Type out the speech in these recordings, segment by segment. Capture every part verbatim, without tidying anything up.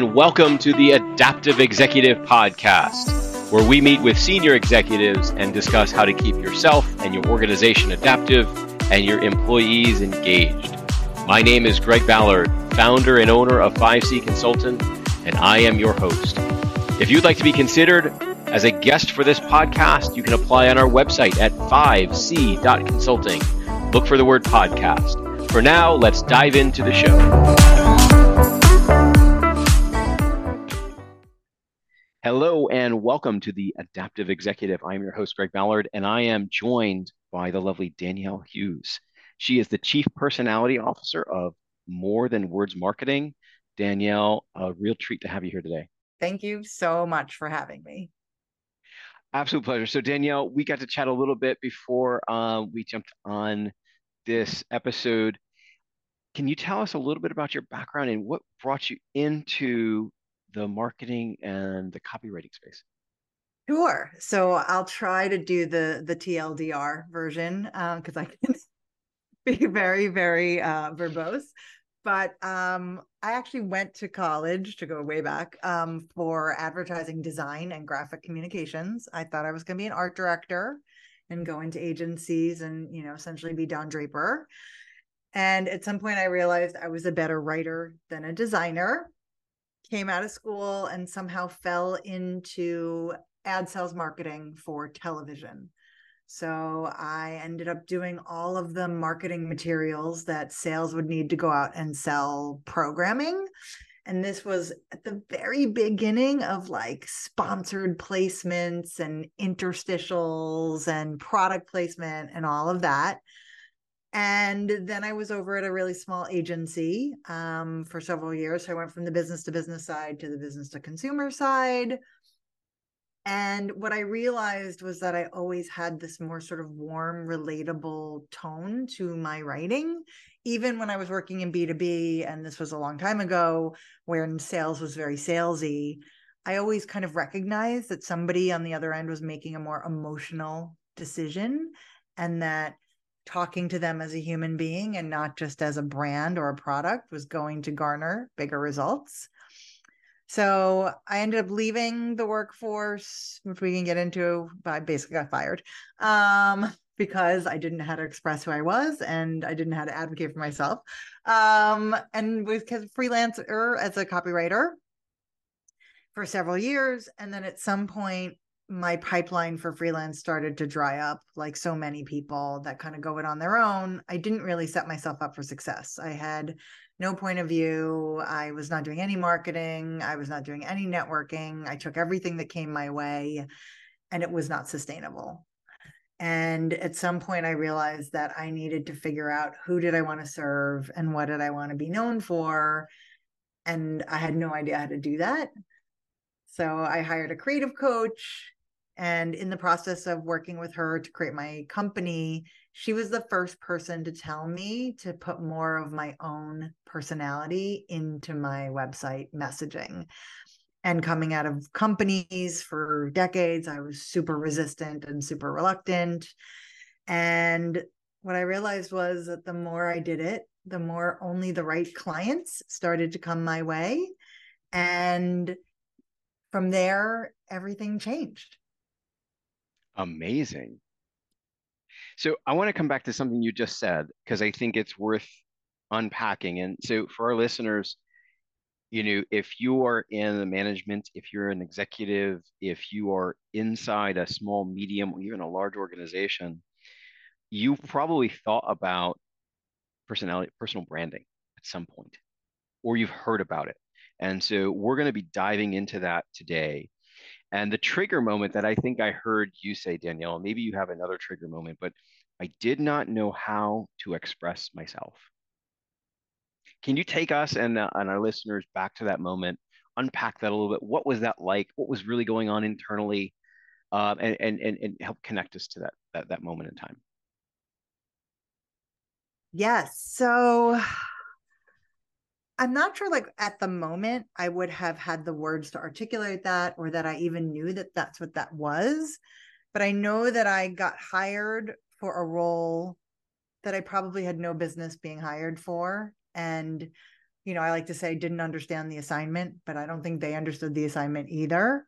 and welcome to the Adaptive Executive Podcast, where we meet with senior executives and discuss how to keep yourself and your organization adaptive and your employees engaged. My name is Greg Ballard, founder and owner of FiveC Consulting, and I am your host. If you'd like to be considered as a guest for this podcast, you can apply on our website at five c dot consulting. Look for the word podcast. For now, let's dive into the show. Hello and welcome to the Adaptive Executive. I'm your host, Greg Ballard, and I am joined by the lovely Danielle Hughes. She is the Chief Personality Officer of More Than Words Marketing. Danielle, a real treat to have you here today. Thank you so much for having me. Absolute pleasure. So Danielle, we got to chat a little bit before uh, we jumped on this episode. Can you tell us a little bit about your background and what brought you into the marketing and the copywriting space? Sure. So I'll try to do the the T L D R version because uh, I can be very, very uh, verbose. But um, I actually went to college, to go way back, um, for advertising design and graphic communications. I thought I was going to be an art director and go into agencies and, you know, essentially be Don Draper. And at some point I realized I was a better writer than a designer, came out of school and somehow fell into ad sales marketing for television. So I ended up doing all of the marketing materials that sales would need to go out and sell programming. And this was at the very beginning of like sponsored placements and interstitials and product placement and all of that. And then I was over at a really small agency um, for several years. So I went from the business to business side to the business to consumer side. And what I realized was that I always had this more sort of warm, relatable tone to my writing, even when I was working in B two B, and this was a long time ago, when sales was very salesy. I always kind of recognized that somebody on the other end was making a more emotional decision, and that talking to them as a human being and not just as a brand or a product was going to garner bigger results. So I ended up leaving the workforce, which we can get into, but I basically got fired um, because I didn't know how to express who I was and I didn't know how to advocate for myself. Um, and was a freelancer as a copywriter for several years. And then at some point, my pipeline for freelance started to dry up, like so many people that kind of go it on their own. I didn't really set myself up for success. I had no point of view. I was not doing any marketing. I was not doing any networking. I took everything that came my way, and it was not sustainable. And at some point I realized that I needed to figure out who did I want to serve and what did I want to be known for. And I had no idea how to do that. So I hired a creative coach, and in the process of working with her to create my company, she was the first person to tell me to put more of my own personality into my website messaging. And coming out of companies for decades, I was super resistant and super reluctant. And what I realized was that the more I did it, the more only the right clients started to come my way. And from there, everything changed. Amazing. So I want to come back to something you just said, because I think it's worth unpacking. And so for our listeners, you know, if you are in the management, if you're an executive, if you are inside a small, medium, or even a large organization, you probably thought about personality, personal branding at some point, or you've heard about it. And so we're going to be diving into that today. And the trigger moment that I think I heard you say, Danielle, maybe you have another trigger moment, but I did not know how to express myself. Can you take us and, uh, and our listeners back to that moment, unpack that a little bit? What was that like? What was really going on internally? Uh, and, and, and, and help connect us to that, that, that moment in time. Yes. So I'm not sure like at the moment I would have had the words to articulate that, or that I even knew that that's what that was. But I know that I got hired for a role that I probably had no business being hired for. And, you know, I like to say didn't understand the assignment, but I don't think they understood the assignment either.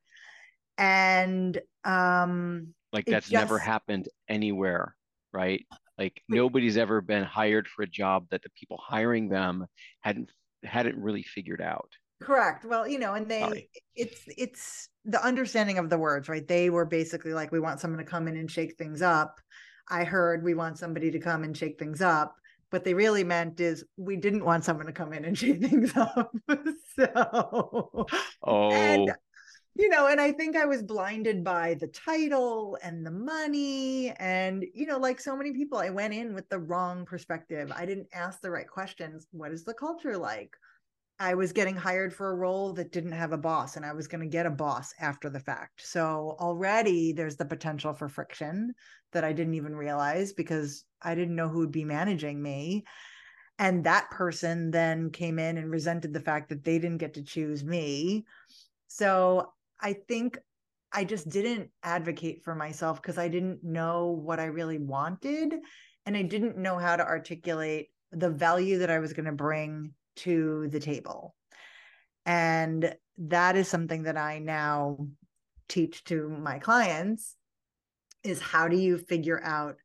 And um, like that's just never happened anywhere, right? Like nobody's ever been hired for a job that the people hiring them hadn't hadn't really figured out. Correct. Well, you know, and they, Sorry. it's, it's the understanding of the words, right? They were basically like, we want someone to come in and shake things up. I heard we want somebody to come and shake things up. What they really meant is we didn't want someone to come in and shake things up. so, oh. and, you know, and I think I was blinded by the title and the money. And, you know, like so many people, I went in with the wrong perspective. I didn't ask the right questions. What is the culture like? I was getting hired for a role that didn't have a boss, and I was going to get a boss after the fact. So already there's the potential for friction that I didn't even realize because I didn't know who would be managing me. And that person then came in and resented the fact that they didn't get to choose me. So I think I just didn't advocate for myself because I didn't know what I really wanted. And I didn't know how to articulate the value that I was going to bring to the table. And that is something that I now teach to my clients is how do you figure out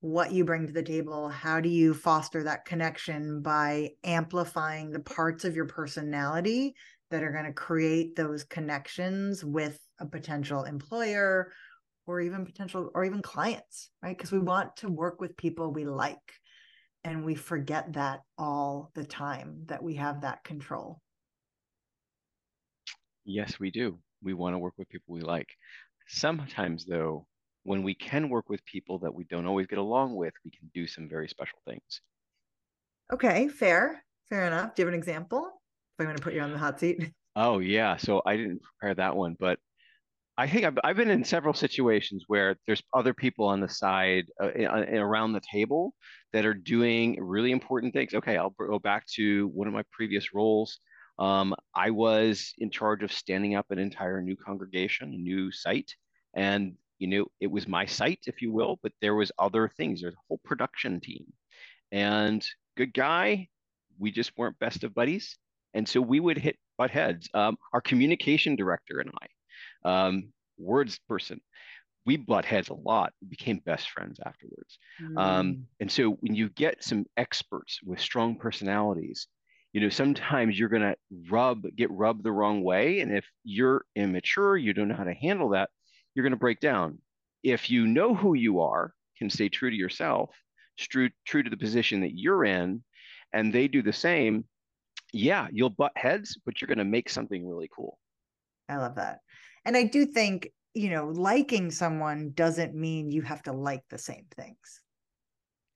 what you bring to the table? How do you foster that connection by amplifying the parts of your personality that are going to create those connections with a potential employer or even potential or even clients, right? Because we want to work with people we like. And we forget that all the time, that we have that control. Yes, we do. We want to work with people we like. Sometimes, though, when we can work with people that we don't always get along with, we can do some very special things. Okay, fair. Fair enough. Do you have an example? If I want to put you on the hot seat. Oh, yeah. So I didn't prepare that one, but I think I've, I've been in several situations where there's other people on the side uh, in, in, around the table that are doing really important things. Okay, I'll go back to one of my previous roles. Um, I was in charge of standing up an entire new congregation, a new site. And, you know, it was my site, if you will, but there was other things. There's a whole production team. And good guy, we just weren't best of buddies. And so we would hit butt heads. Um, our communication director and I. Um, words person. We butt heads a lot. We became best friends afterwards. Mm. Um, and so when you get some experts with strong personalities, you know, sometimes you're going to rub, get rubbed the wrong way. And if you're immature, you don't know how to handle that, you're going to break down. If you know who you are, can stay true to yourself, true, true to the position that you're in, and they do the same. Yeah, you'll butt heads, but you're going to make something really cool. I love that. And I do think, you know, liking someone doesn't mean you have to like the same things.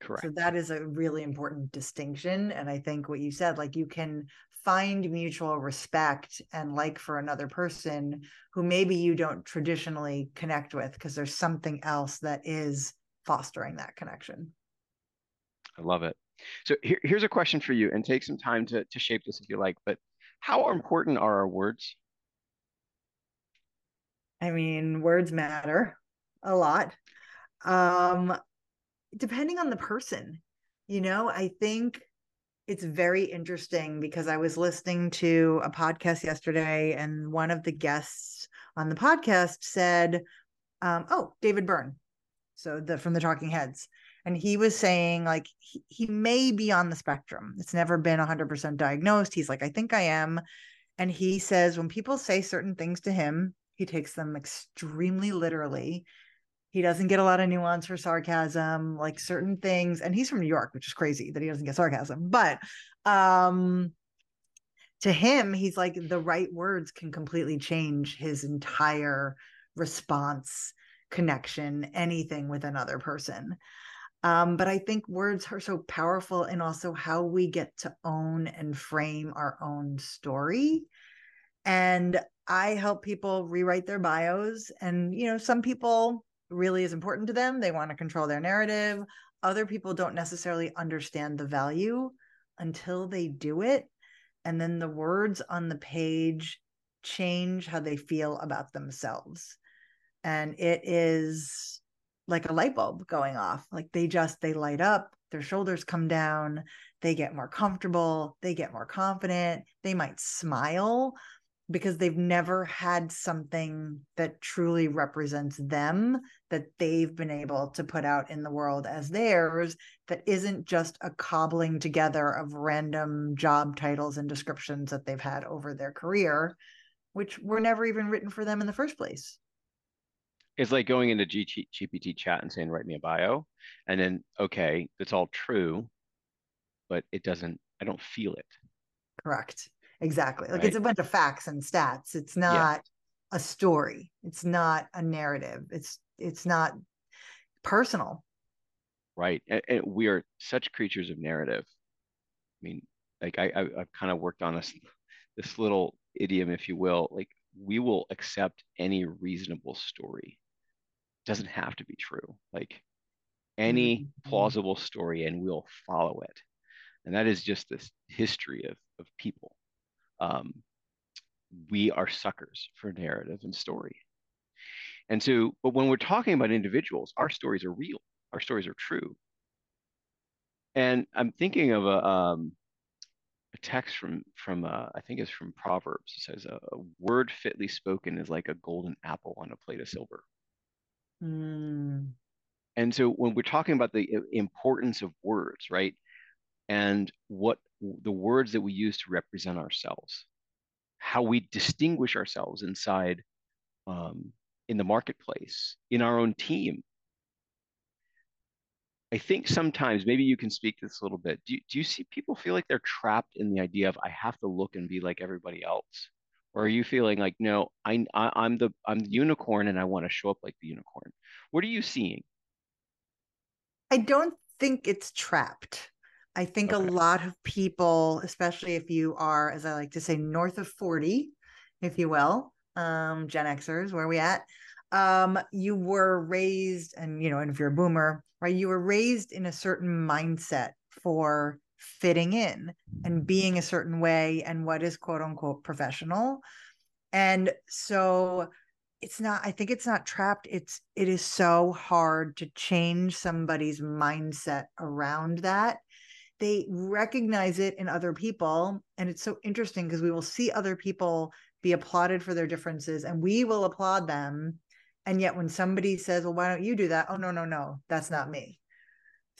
Correct. So that is a really important distinction. And I think what you said, like you can find mutual respect and like for another person who maybe you don't traditionally connect with because there's something else that is fostering that connection. I love it. So here, here's a question for you, and take some time to, to shape this if you like, but how important are our words? I mean, words matter a lot, um, depending on the person. You know, I think it's very interesting because I was listening to a podcast yesterday and one of the guests on the podcast said, um, oh, David Byrne, so the from the Talking Heads. And he was saying like, he, he may be on the spectrum. It's never been one hundred percent diagnosed. He's like, I think I am. And he says when people say certain things to him, he takes them extremely literally. He doesn't get a lot of nuance or sarcasm, like certain things. And he's from New York, which is crazy that he doesn't get sarcasm. But um, to him, he's like the right words can completely change his entire response, connection, anything with another person. Um, but I think words are so powerful and also how we get to own and frame our own story. And I help people rewrite their bios. And, you know, some people really is important to them. They want to control their narrative. Other people don't necessarily understand the value until they do it. And then the words on the page change how they feel about themselves. And it is like a light bulb going off. Like they just, they light up. their shoulders come down, they get more comfortable, they get more confident, they might smile because they've never had something that truly represents them that they've been able to put out in the world as theirs, that isn't just a cobbling together of random job titles and descriptions that they've had over their career, which were never even written for them in the first place. It's like going into G P T chat and saying, write me a bio. And then, okay, that's all true, but it doesn't, I don't feel it. Correct. Exactly. Like right? It's a bunch of facts and stats. It's not yeah. a story. It's not a narrative. It's, it's not personal. Right. And, and we are such creatures of narrative. I mean, like I, I I've kind of worked on this, this little idiom, if you will, like we will accept any reasonable story. It doesn't have to be true. Like any plausible story, and we'll follow it. And that is just this history of, of people. Um, we are suckers for narrative and story. And so, but when we're talking about individuals, our stories are real. Our stories are true. And I'm thinking of a, um, a text from, from uh, I think it's from Proverbs. It says, a, a word fitly spoken is like a golden apple on a plate of silver. Mm. And so when we're talking about the importance of words, right? And what the words that we use to represent ourselves, how we distinguish ourselves inside, um, in the marketplace, in our own team. I think sometimes, maybe you can speak to this a little bit. Do you, do you see people feel like they're trapped in the idea of, I have to look and be like everybody else? Or are you feeling like, no, I, I, I'm the I'm the unicorn and I want to show up like the unicorn? What are you seeing? I don't think it's trapped. I think okay. a lot of people, especially if you are, as I like to say, north of forty, if you will, um, Gen Xers, where are we at? Um, you were raised, and you know, and if you're a boomer, right, you were raised in a certain mindset for fitting in and being a certain way and what is quote unquote professional. And so it's not, I think it's not trapped. It's, it is so hard to change somebody's mindset around that. They recognize it in other people. And it's so interesting because we will see other people be applauded for their differences and we will applaud them. And yet when somebody says, well, why don't you do that? Oh, no, no, no, that's not me.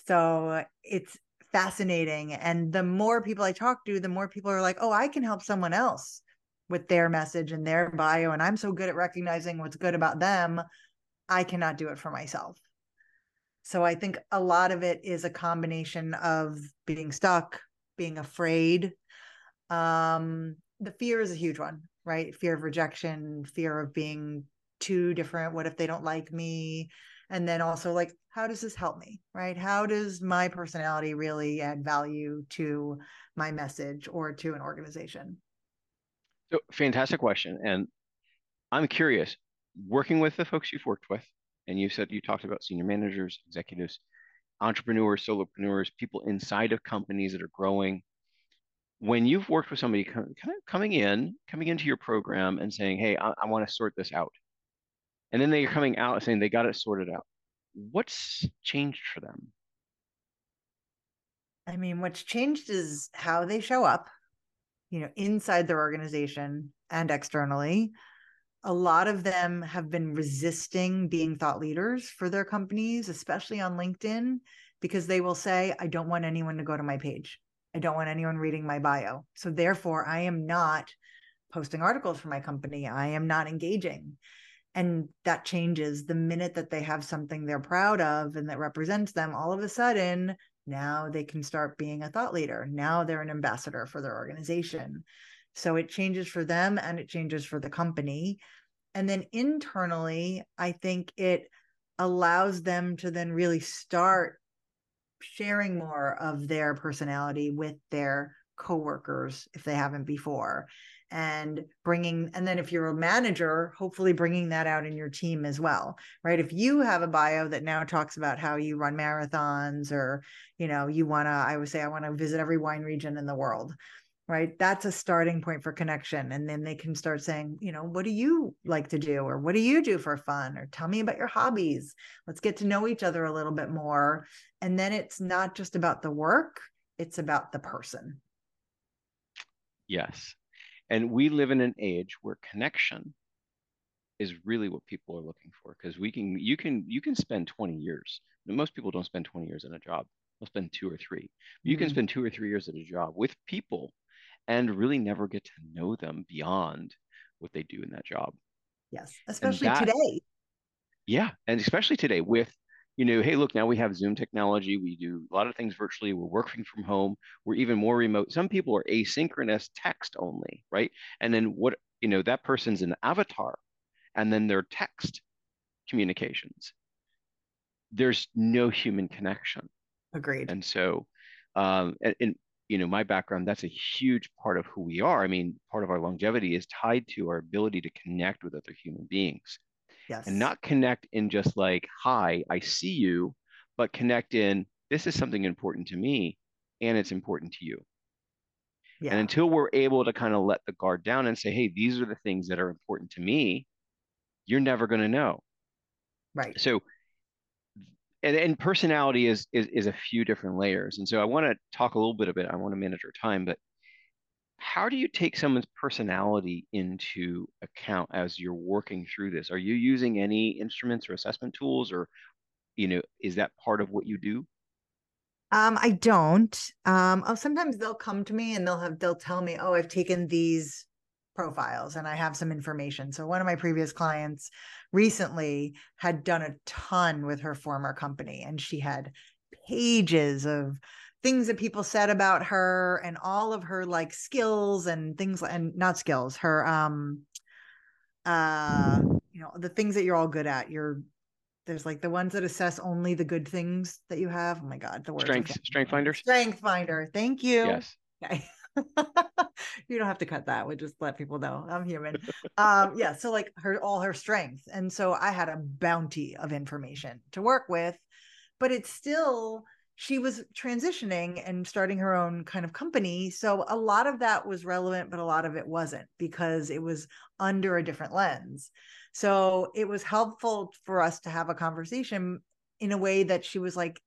So it's fascinating. And the more people I talk to, the more people are like, oh, I can help someone else with their message and their bio. And I'm so good at recognizing what's good about them. I cannot do it for myself. So I think a lot of it is a combination of being stuck, being afraid. Um, the fear is a huge one, right? Fear of rejection, fear of being too different. What if they don't like me? And then also like, how does this help me, right? How does my personality really add value to my message or to an organization? So fantastic question. And I'm curious, working with the folks you've worked with, and you said you talked about senior managers, executives, entrepreneurs, solopreneurs, people inside of companies that are growing. When you've worked with somebody kind of coming in, coming into your program and saying, hey, I, I want to sort this out. And then they're coming out saying they got it sorted out. What's changed for them? I mean, what's changed is how they show up, you know, inside their organization and externally. A lot of them have been resisting being thought leaders for their companies, especially on LinkedIn, because they will say, I don't want anyone to go to my page. I don't want anyone reading my bio. So therefore, I am not posting articles for my company. I am not engaging. And that changes the minute that they have something they're proud of and that represents them. All of a sudden, now they can start being a thought leader. Now they're an ambassador for their organization. So it changes for them and it changes for the company. And then internally, I think it allows them to then really start sharing more of their personality with their coworkers if they haven't before, and bringing, and then if you're a manager, hopefully bringing that out in your team as well, right? If you have a bio that now talks about how you run marathons or, you know, you want to, I would say, I want to visit every wine region in the world. right? That's a starting point for connection. And then they can start saying, you know, what do you like to do? Or what do you do for fun? Or tell me about your hobbies. Let's get to know each other a little bit more. And then it's not just about the work, it's about the person. Yes. And we live in an age where connection is really what people are looking for. Because we can, you can, you can spend twenty years. Most people don't spend twenty years in a job. They'll spend two or three. You mm-hmm. can spend two or three years at a job with people and really never get to know them beyond what they do in that job. Yes, especially that, today. Yeah, and especially today with, you know, hey, look, now we have Zoom technology. We do a lot of things virtually. We're working from home. We're even more remote. Some people are asynchronous text only, right? And then what, you know, that person's an avatar and then their text communications. There's no human connection. Agreed. And so, um, and, and you know, my background, that's a huge part of who we are. I mean, part of our longevity is tied to our ability to connect with other human beings. Yes. And not connect in just like, hi, I see you, but connect in, this is something important to me and it's important to you. Yeah. And until we're able to kind of let the guard down and say, hey, these are the things that are important to me, you're never going to know. Right. So And, and personality is, is is a few different layers. And so I want to talk a little bit about it. I want to manage our time, but how do you take someone's personality into account as you're working through this? Are you using any instruments or assessment tools, or, you know, is that part of what you do? Um, I don't. Um, oh, sometimes they'll come to me and they'll have, they'll tell me, oh, I've taken these profiles and I have some information. So one of my previous clients recently had done a ton with her former company, and she had pages of things that people said about her and all of her like skills and things, and not skills, her, um, uh, you know, the things that you're all good at. You're, there's like the ones that assess only the good things that you have. Oh my God, the word strength, StrengthsFinder. StrengthsFinder. Thank you. Yes. Okay. You don't have to cut that. We just let people know I'm human. Um, yeah. So like her, all her strengths. And so I had a bounty of information to work with, but it's still, she was transitioning and starting her own kind of company. So a lot of that was relevant, but a lot of it wasn't, because it was under a different lens. So it was helpful for us to have a conversation in a way that she was like,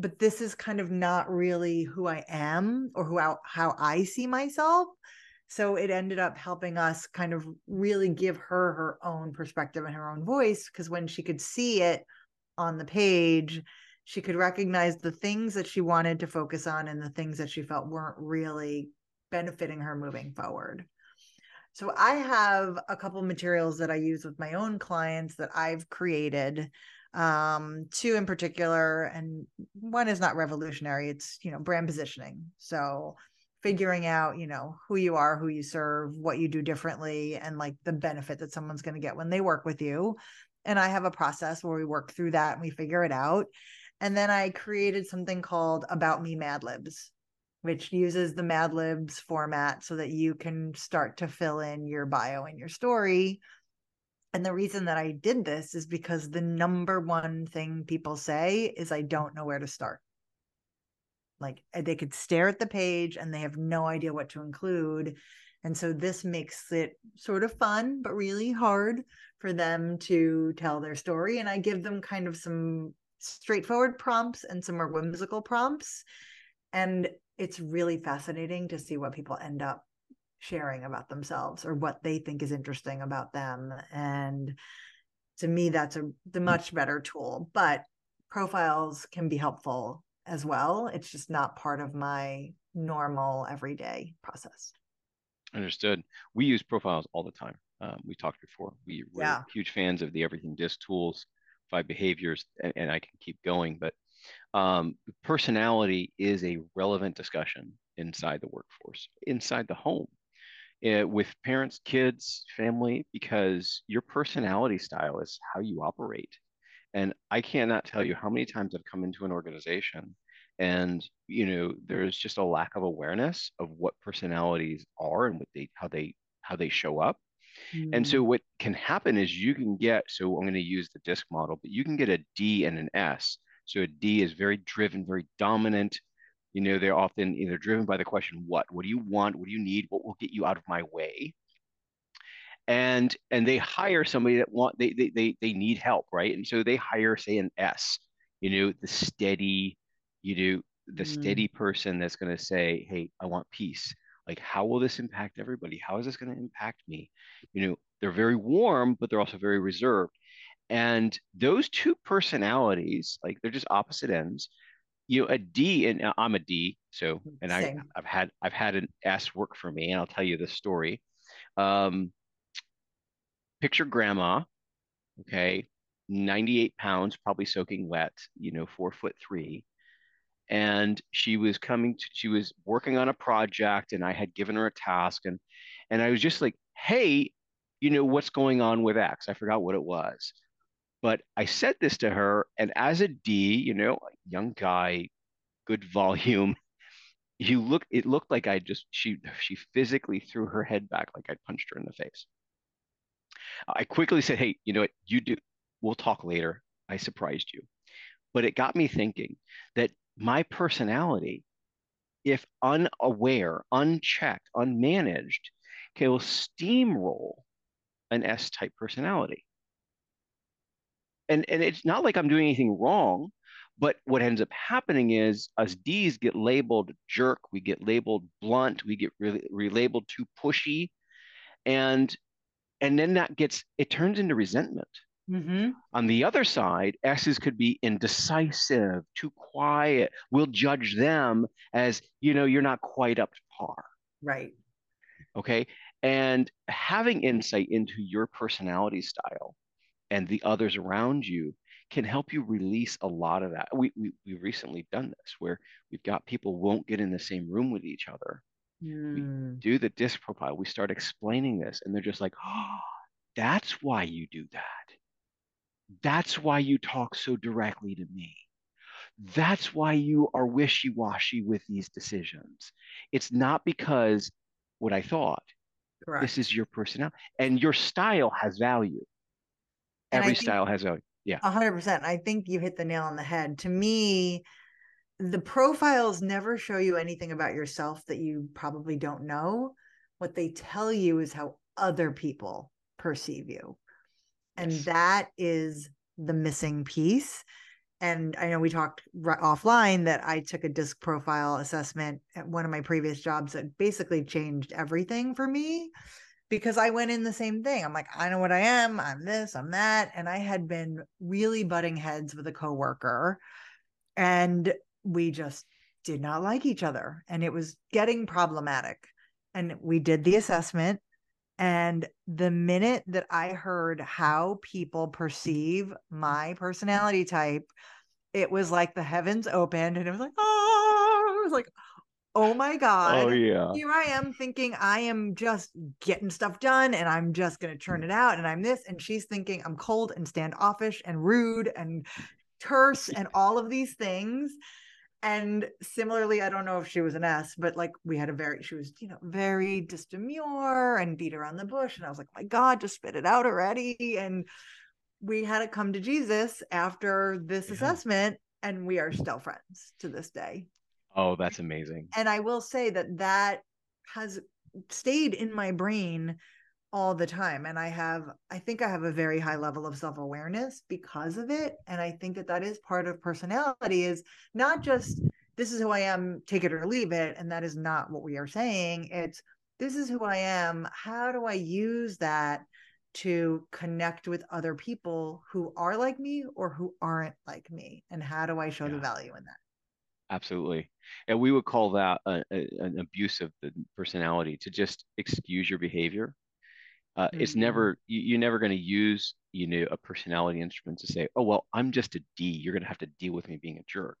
but this is kind of not really who I am or who how, how I see myself. So it ended up helping us kind of really give her her own perspective and her own voice, because when she could see it on the page, she could recognize the things that she wanted to focus on and the things that she felt weren't really benefiting her moving forward. So I have a couple of materials that I use with my own clients that I've created. Um, two in particular, and one is not revolutionary. It's, you know, brand positioning. So figuring out, you know, who you are, who you serve, what you do differently, and like the benefit that someone's going to get when they work with you. And I have a process where we work through that and we figure it out. And then I created something called About Me Mad Libs, which uses the Mad Libs format so that you can start to fill in your bio and your story. And the reason that I did this is because the number one thing people say is, I don't know where to start. Like, they could stare at the page and they have no idea what to include. And so this makes it sort of fun, but really hard for them to tell their story. And I give them kind of some straightforward prompts and some more whimsical prompts. And it's really fascinating to see what people end up sharing about themselves or what they think is interesting about them. And to me, that's a the much better tool, but profiles can be helpful as well. It's just not part of my normal everyday process. Understood. We use profiles all the time. Um, we talked before. We were yeah. huge fans of the Everything Disc tools, five behaviors, and, and I can keep going, but um, personality is a relevant discussion inside the workforce, inside the home. It, with parents, kids, family, because your personality style is how you operate. And I cannot tell you how many times I've come into an organization and, you know, there's just a lack of awareness of what personalities are and what they, how they, how they show up. Mm-hmm. And so what can happen is you can get, so I'm going to use the DISC model, but you can get a D and an S. So a D is very driven, very dominant, You know, they're often either driven by the question, what? What do you want? What do you need? What will get you out of my way? And and they hire somebody that want they they they they need help, right? And so they hire, say, an S, you know, the steady, you know, the mm. steady person that's going to say, hey, I want peace. Like, how will this impact everybody? How is this going to impact me? You know, they're very warm, but they're also very reserved. And those two personalities, like, they're just opposite ends. You know, a D, and I'm a D, so, and I, I've had I've had an S work for me, and I'll tell you this story. Um, picture grandma, okay, ninety-eight pounds, probably soaking wet, you know, four foot three. And she was coming to, she was working on a project, and I had given her a task, and and I was just like, hey, you know, what's going on with X? I forgot what it was, but I said this to her, and as a D, you know, young guy, good volume, you look, it looked like I just, she she physically threw her head back like I'd punched her in the face. I quickly said, hey, you know what, you do, we'll talk later. I surprised you. But it got me thinking that my personality, if unaware, unchecked, unmanaged, okay, will steamroll an S-type personality. And, and it's not like I'm doing anything wrong, but what ends up happening is us Ds get labeled jerk, we get labeled blunt, we get re- relabeled too pushy, and and then that gets, it turns into resentment. Mm-hmm. On the other side, S's could be indecisive, too quiet. We'll judge them as, you know, you're not quite up to par. Right. Okay. And having insight into your personality style and the others around you can help you release a lot of that. We we we've recently done this where we've got people won't get in the same room with each other. Mm. We do the DISC profile. We start explaining this, and they're just like, oh, that's why you do that. That's why you talk so directly to me. That's why you are wishy-washy with these decisions. It's not because what I thought. Correct. This is your personality, and your style has value. And Every style has value. Yeah. one hundred percent. I think you hit the nail on the head. To me, the profiles never show you anything about yourself that you probably don't know. What they tell you is how other people perceive you. And that is the missing piece. And I know we talked right offline that I took a DISC profile assessment at one of my previous jobs that basically changed everything for me, because I went in the same thing. I'm like, I know what I am. I'm this, I'm that. And I had been really butting heads with a coworker, and we just did not like each other. And it was getting problematic. And we did the assessment. And the minute that I heard how people perceive my personality type, it was like the heavens opened, and it was like, oh, it was like, oh my God. Oh yeah. Here I am thinking I am just getting stuff done, and I'm just going to turn it out, and I'm this. And she's thinking I'm cold and standoffish and rude and terse and all of these things. And similarly, I don't know if she was an S, but like we had a very, she was, you know, very just demure and beat around the bush. And I was like, my God, just spit it out already. And we had to come to Jesus after this yeah. assessment, and we are still friends to this day. Oh, that's amazing. And I will say that that has stayed in my brain all the time. And I have, I think I have a very high level of self-awareness because of it. And I think that that is part of personality, is not just, this is who I am, take it or leave it. And that is not what we are saying. It's, this is who I am. How do I use that to connect with other people who are like me or who aren't like me? And how do I show yeah. the value in that? Absolutely. And we would call that a, a, an abuse of the personality, to just excuse your behavior. Uh, mm-hmm. It's never, you, you're never going to use, you know, a personality instrument to say, oh, well, I'm just a D. You're going to have to deal with me being a jerk.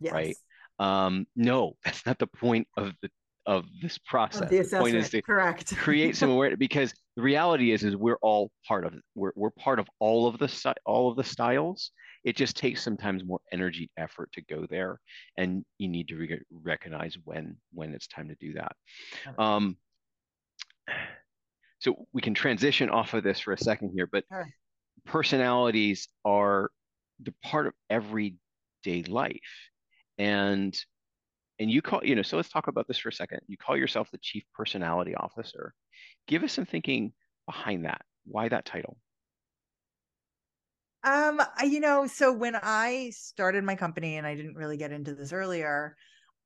Yes. Right. Um, no, that's not the point of the, of this process. Of the assessment. The point is to Correct. create some awareness, because the reality is, is we're all part of, we're, we're part of all of the, all of the styles. It just takes sometimes more energy and effort to go there. And you need to re- recognize when, when it's time to do that. Okay. Um, So we can transition off of this for a second here, but sure. personalities are the part of everyday life. And and you call, you know, so let's talk about this for a second. You call yourself the Chief Personality Officer. Give us some thinking behind that. Why that title? Um, I, you know, so when I started my company, and I didn't really get into this earlier,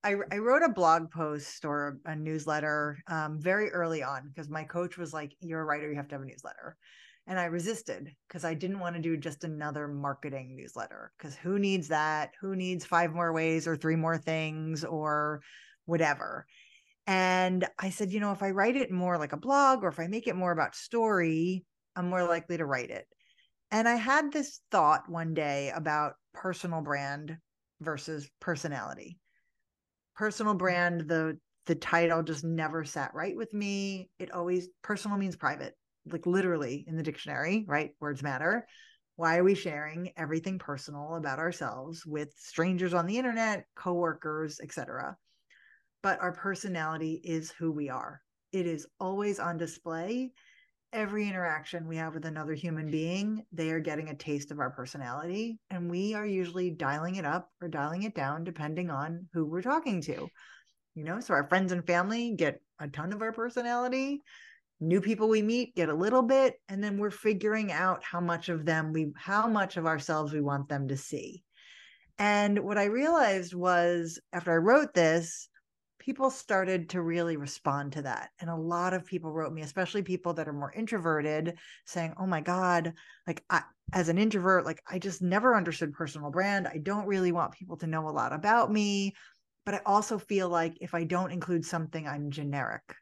I, I wrote a blog post or a newsletter um, very early on because my coach was like, you're a writer, you have to have a newsletter. And I resisted because I didn't want to do just another marketing newsletter because who needs that? Who needs five more ways or three more things or whatever? And I said, you know, if I write it more like a blog or if I make it more about story, I'm more likely to write it. And I had this thought one day about personal brand versus personality. Personal brand, the the title just never sat right with me. It always, personal means private, like literally in the dictionary, right? Words matter. Why are we sharing everything personal about ourselves with strangers on the internet, coworkers, et cetera? But our personality is who we are. It is always on display. Every interaction we have with another human being, they are getting a taste of our personality, and we are usually dialing it up or dialing it down depending on who we're talking to. You know, so our friends and family get a ton of our personality. New people we meet get a little bit, and then we're figuring out how much of them we, how much of ourselves we want them to see. And what I realized was after I wrote this, people started to really respond to that. And a lot of people wrote me, especially people that are more introverted, saying, oh my God, like I, as an introvert, like I just never understood personal brand. I don't really want people to know a lot about me, but I also feel like if I don't include something, I'm generic.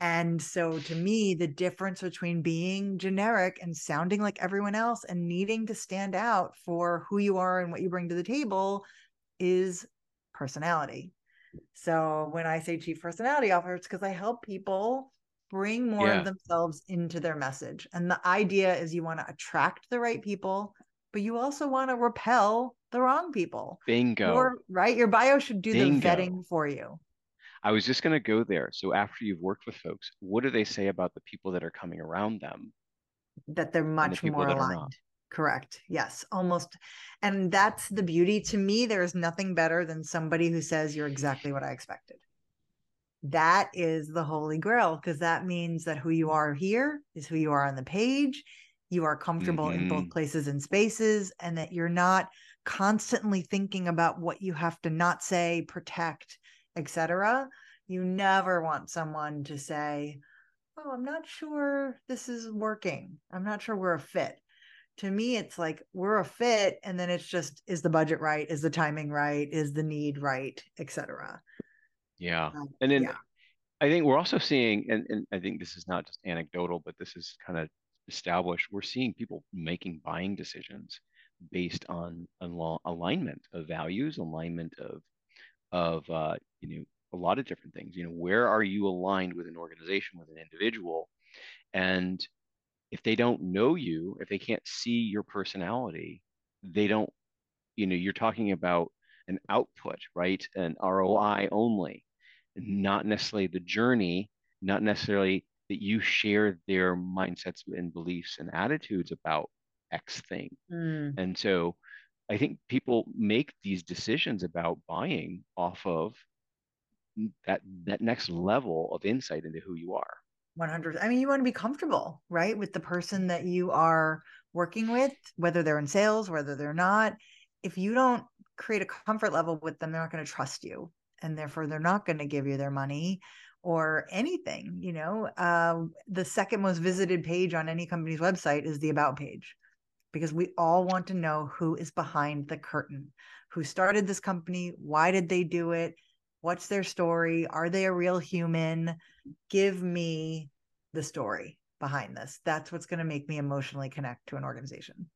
And so to me, the difference between being generic and sounding like everyone else and needing to stand out for who you are and what you bring to the table is personality. So when I say Chief Personality Officer, it's because I help people bring more yeah. of themselves into their message. And the idea is you want to attract the right people, but you also want to repel the wrong people. Bingo. Or, right? Your bio should do Bingo. the vetting for you. I was just going to go there. So after you've worked with folks, what do they say about the people that are coming around them? That they're much the more aligned. Correct. Yes. Almost. And that's the beauty to me. There's nothing better than somebody who says you're exactly what I expected. That is the holy grail, because that means that who you are here is who you are on the page. You are comfortable mm-hmm. in both places and spaces, and that you're not constantly thinking about what you have to not say, protect, et cetera. You never want someone to say, oh, I'm not sure this is working. I'm not sure we're a fit. To me, it's like we're a fit, and then it's just, is the budget right? Is the timing right? Is the need right? Et cetera. Yeah. Um, and then yeah. I think we're also seeing, and, and I think this is not just anecdotal, but this is kind of established. We're seeing people making buying decisions based on al- alignment of values, alignment of, of uh, you know, a lot of different things. You know, where are you aligned with an organization, with an individual? And if they don't know you, if they can't see your personality, they don't, you know, you're talking about an output, right? An R O I only, not necessarily the journey, not necessarily that you share their mindsets and beliefs and attitudes about X thing. Mm. And so I think people make these decisions about buying off of that, that next level of insight into who you are. one hundred percent. I mean, you want to be comfortable, right? With the person that you are working with, whether they're in sales, whether they're not. If you don't create a comfort level with them, they're not going to trust you. And therefore, they're not going to give you their money or anything. You know, uh, the second most visited page on any company's website is the About page, because we all want to know who is behind the curtain, who started this company, why did they do it? What's their story? Are they a real human? Give me the story behind this. That's what's going to make me emotionally connect to an organization.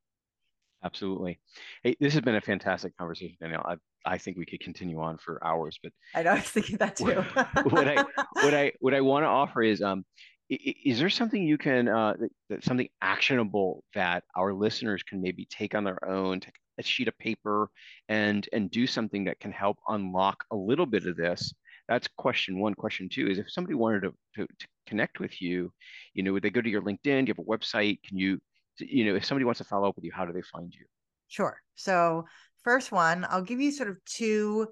Absolutely. Hey, this has been a fantastic conversation, Danielle. I, I think we could continue on for hours, but I know, I was thinking that too. what, what I what I what I want to offer is um, is there something you can uh, that, something actionable that our listeners can maybe take on their own, take a sheet of paper and and do something that can help unlock a little bit of this? That's question one. Question two is, if somebody wanted to, to, to connect with you, you know, would they go to your LinkedIn? Do you have a website? Can you, you know, if somebody wants to follow up with you, how do they find you? Sure. So first one, I'll give you sort of two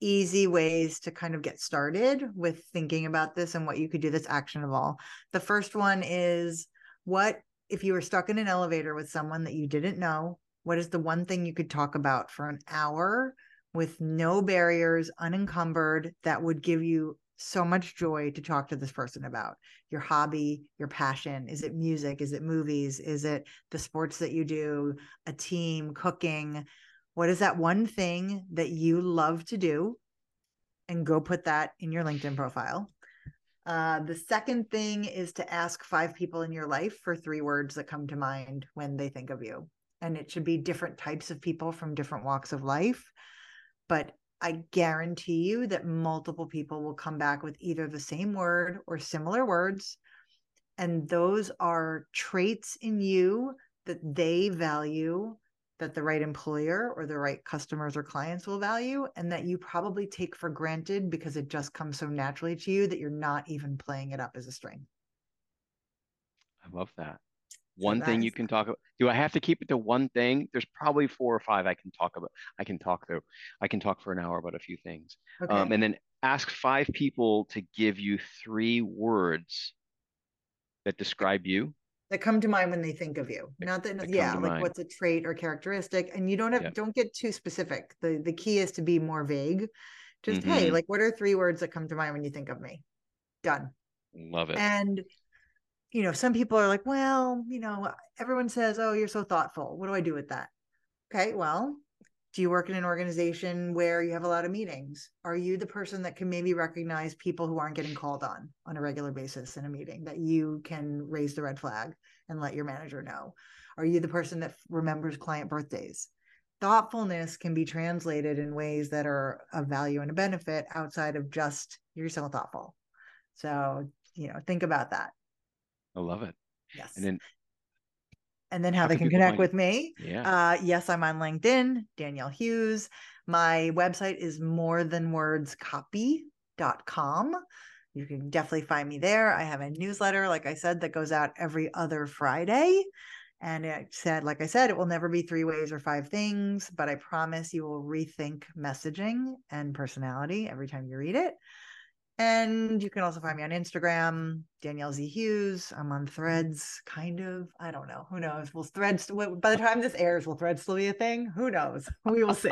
easy ways to kind of get started with thinking about this and what you could do that's actionable. The first one is, what if you were stuck in an elevator with someone that you didn't know, what is the one thing you could talk about for an hour with no barriers, unencumbered, that would give you so much joy to talk to this person about? Your hobby, your passion. Is it music? Is it movies? Is it the sports that you do? A team, cooking? What is that one thing that you love to do? And go put that in your LinkedIn profile. Uh, the second thing is to ask five people in your life for three words that come to mind when they think of you. And it should be different types of people from different walks of life. But I guarantee you that multiple people will come back with either the same word or similar words. And those are traits in you that they value, that the right employer or the right customers or clients will value, and that you probably take for granted because it just comes so naturally to you that you're not even playing it up as a strength. I love that. One thing you can talk about. Do I have to keep it to one thing? There's probably four or five I can talk about. I can talk through. I can talk for an hour about a few things. Okay. Um, and then ask five people to give you three words that describe you. That come to mind when they think of you. Not that, that yeah, like mind. What's a trait or characteristic. And you don't have, yeah. don't get too specific. The, the key is to be more vague. Just, mm-hmm. hey, like, what are three words that come to mind when you think of me? Done. Love it. And you know, some people are like, well, you know, everyone says, oh, you're so thoughtful. What do I do with that? Okay, well, do you work in an organization where you have a lot of meetings? Are you the person that can maybe recognize people who aren't getting called on on a regular basis in a meeting, that you can raise the red flag and let your manager know? Are you the person that remembers client birthdays? Thoughtfulness can be translated in ways that are of value and a benefit outside of just you're so thoughtful. So, you know, think about that. I love it. Yes. And then, and then how, how they can connect with me. Yeah. Uh, yes, I'm on LinkedIn, Danielle Hughes. My website is more than words copy dot com. You can definitely find me there. I have a newsletter, like I said, that goes out every other Friday. And it said, like I said, it will never be three ways or five things, but I promise you will rethink messaging and personality every time you read it. And you can also find me on Instagram, Danielle Z Hughes. I'm on Threads, kind of. I don't know. Who knows? We'll Threads. By the time this airs, will Threads still be a thing? Who knows? We will see.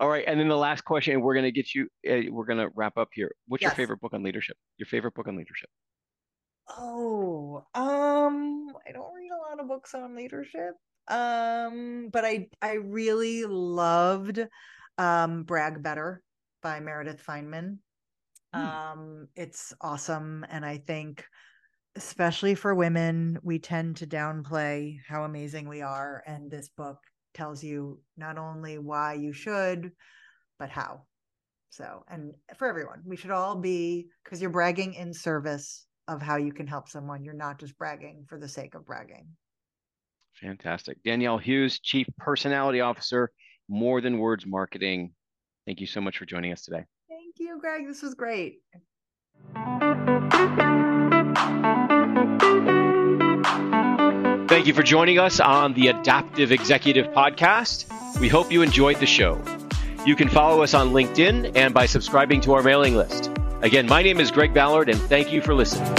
All right. And then the last question, we're going to get you, uh, we're going to wrap up here. What's yes. your favorite book on leadership? Your favorite book on leadership? Oh, um, I don't read a lot of books on leadership. Um, but I, I really loved um, Brag Better by Meredith Feinman. Hmm. Um, it's awesome. And I think, especially for women, we tend to downplay how amazing we are. And this book tells you not only why you should, but how. So, and for everyone, we should all be, because you're bragging in service of how you can help someone. You're not just bragging for the sake of bragging. Fantastic. Danielle Hughes, Chief Personality Officer, More Than Words Marketing. Thank you so much for joining us today. Thank you, Greg. This was great. Thank you for joining us on the Adaptive Executive Podcast. We hope you enjoyed the show. You can follow us on LinkedIn and by subscribing to our mailing list. Again, my name is Greg Ballard, and thank you for listening.